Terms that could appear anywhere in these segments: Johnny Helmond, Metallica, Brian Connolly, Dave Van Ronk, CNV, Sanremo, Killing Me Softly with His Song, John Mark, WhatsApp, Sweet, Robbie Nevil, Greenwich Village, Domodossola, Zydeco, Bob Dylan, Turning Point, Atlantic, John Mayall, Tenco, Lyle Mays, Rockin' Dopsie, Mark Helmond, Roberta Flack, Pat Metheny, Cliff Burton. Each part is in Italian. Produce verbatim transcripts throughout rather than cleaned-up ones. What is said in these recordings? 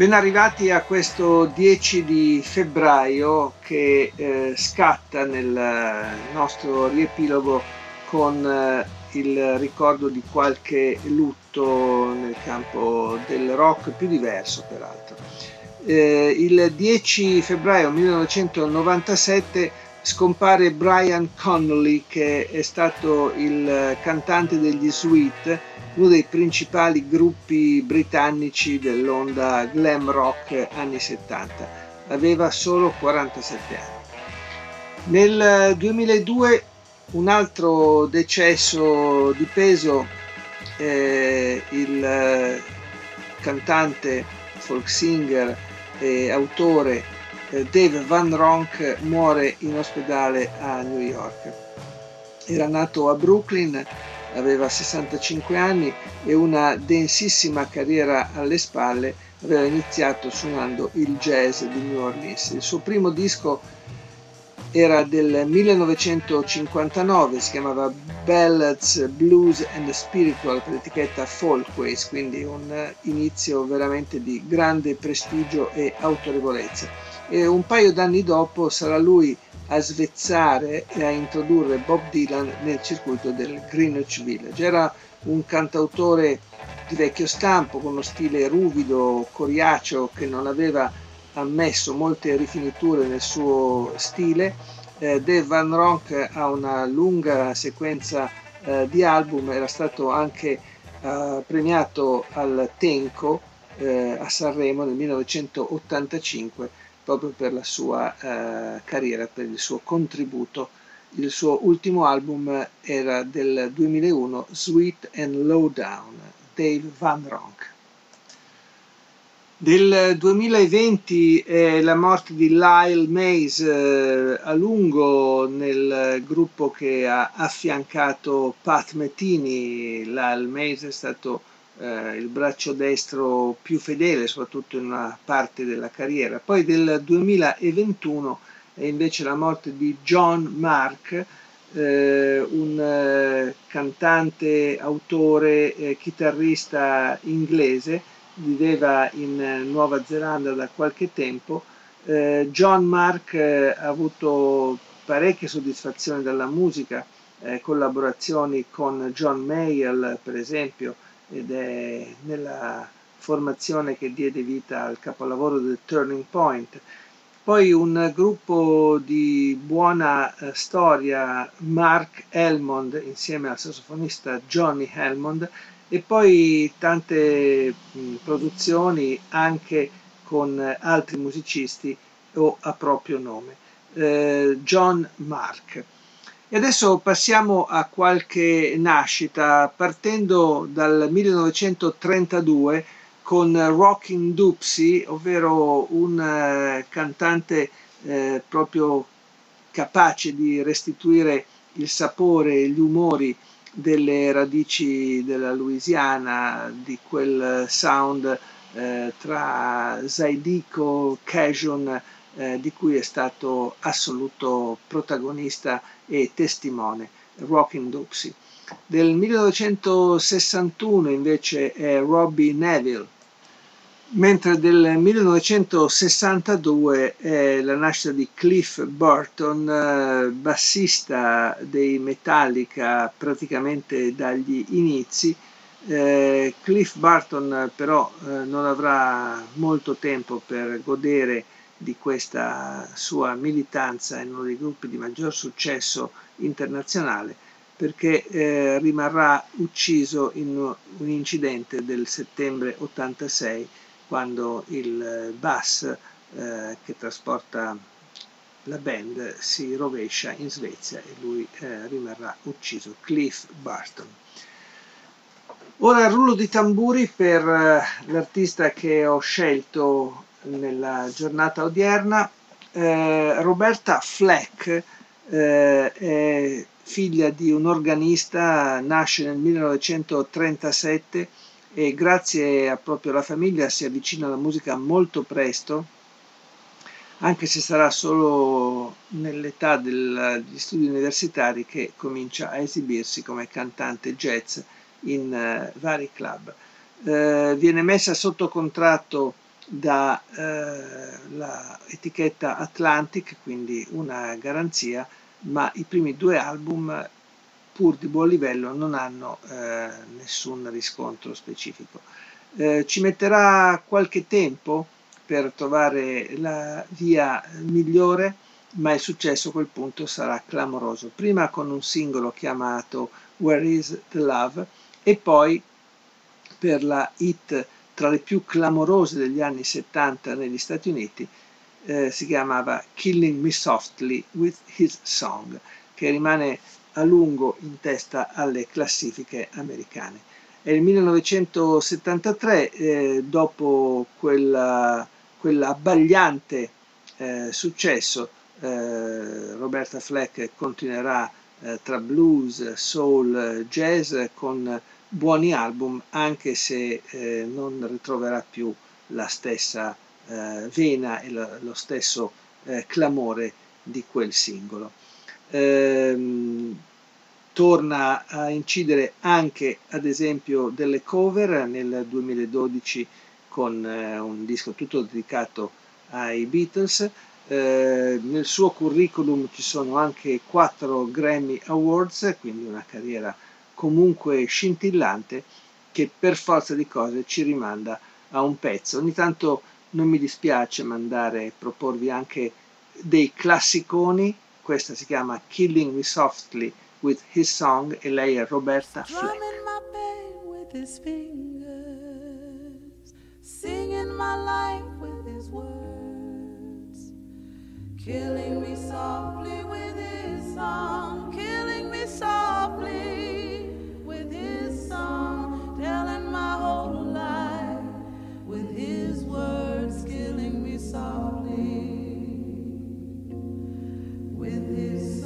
Ben arrivati a questo dieci di febbraio che eh, scatta nel nostro riepilogo con eh, il ricordo di qualche lutto nel campo del rock, più diverso peraltro. Eh, il dieci febbraio millenovecentonovantasette scompare Brian Connolly, che è stato il cantante degli Sweet, uno dei principali gruppi britannici dell'onda glam rock anni settanta. Aveva solo quarantasette anni. Nel duemiladue un altro decesso di peso, eh, il cantante, folk singer e autore eh, Dave Van Ronk muore in ospedale a New York. Era nato a Brooklyn, aveva sessantacinque anni e una densissima carriera alle spalle. Aveva iniziato suonando il jazz di New Orleans. Il suo primo disco era del millenovecentocinquantanove, si chiamava Ballads, Blues and Spiritual per l'etichetta Folkways, quindi un inizio veramente di grande prestigio e autorevolezza. E un paio d'anni dopo sarà lui a svezzare e a introdurre Bob Dylan nel circuito del Greenwich Village. Era un cantautore di vecchio stampo, con uno stile ruvido, coriaceo, che non aveva ammesso molte rifiniture nel suo stile. Eh, Dave Van Ronk ha una lunga sequenza eh, di album, era stato anche eh, premiato al Tenco eh, a Sanremo nel millenovecentottantacinque, proprio per la sua eh, carriera, per il suo contributo. Il suo ultimo album era del duemilauno, Sweet and Low Down, Dave Van Ronk. Del duemilaventi è la morte di Lyle Mays, eh, a lungo nel gruppo che ha affiancato Pat Metheny. Lyle Mays è stato Uh, il braccio destro più fedele, soprattutto in una parte della carriera. Poi del duemilaventuno è invece la morte di John Mark, uh, un uh, cantante, autore, eh, chitarrista inglese. Viveva in uh, Nuova Zelanda da qualche tempo. Uh, John Mark uh, ha avuto parecchie soddisfazioni dalla musica, eh, collaborazioni con John Mayall per esempio, ed è nella formazione che diede vita al capolavoro del Turning Point. Poi un gruppo di buona eh, storia, Mark Helmond insieme al sassofonista Johnny Helmond, e poi tante mh, produzioni anche con eh, altri musicisti o a proprio nome. Eh, John Mark. E adesso passiamo a qualche nascita, partendo dal millenovecentotrentadue con Rockin' Dopsie, ovvero un eh, cantante eh, proprio capace di restituire il sapore e gli umori delle radici della Louisiana, di quel sound eh, tra Zydeco, Cajun, Eh, di cui è stato assoluto protagonista e testimone, Rockin' Dopsie. Del millenovecentosessantuno invece è Robbie Nevil, mentre del millenovecentosessantadue è la nascita di Cliff Burton, eh, bassista dei Metallica praticamente dagli inizi. Eh, Cliff Burton però eh, non avrà molto tempo per godere di questa sua militanza in uno dei gruppi di maggior successo internazionale, perché eh, rimarrà ucciso in un incidente del settembre ottantasei, quando il bus eh, che trasporta la band si rovescia in Svezia e lui eh, rimarrà ucciso, Cliff Burton. Ora il rullo di tamburi per l'artista che ho scelto nella giornata odierna. Eh, Roberta Flack eh, è figlia di un organista, nasce nel millenovecentotrentasette e grazie a proprio alla famiglia si avvicina alla musica molto presto, anche se sarà solo nell'età del, degli studi universitari che comincia a esibirsi come cantante jazz in eh, vari club. Eh, viene messa sotto contratto da eh, la etichetta Atlantic, quindi una garanzia, ma i primi due album, pur di buon livello, non hanno eh, nessun riscontro specifico. Eh, ci metterà qualche tempo per trovare la via migliore, ma il successo a quel punto sarà clamoroso, prima con un singolo chiamato Where Is the Love e poi per la hit tra le più clamorose degli anni settanta negli Stati Uniti, eh, si chiamava Killing Me Softly with His Song, che rimane a lungo in testa alle classifiche americane. È il millenovecentosettantatré, eh, dopo quella, quell'abbagliante eh, successo, eh, Roberta Flack continuerà eh, tra blues, soul, jazz con buoni album, anche se eh, non ritroverà più la stessa eh, vena e lo, lo stesso eh, clamore di quel singolo. Ehm, torna a incidere anche ad esempio delle cover nel duemiladodici con eh, un disco tutto dedicato ai Beatles. Eh, nel suo curriculum ci sono anche quattro Grammy Awards, quindi una carriera comunque scintillante che per forza di cose ci rimanda a un pezzo. Ogni tanto non mi dispiace mandare e proporvi anche dei classiconi. Questa si chiama Killing Me Softly with His Song e lei è Roberta Flack. Killing me softly with his song, killing me softly with his song, telling my whole life with his words, killing me softly with his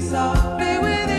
softly with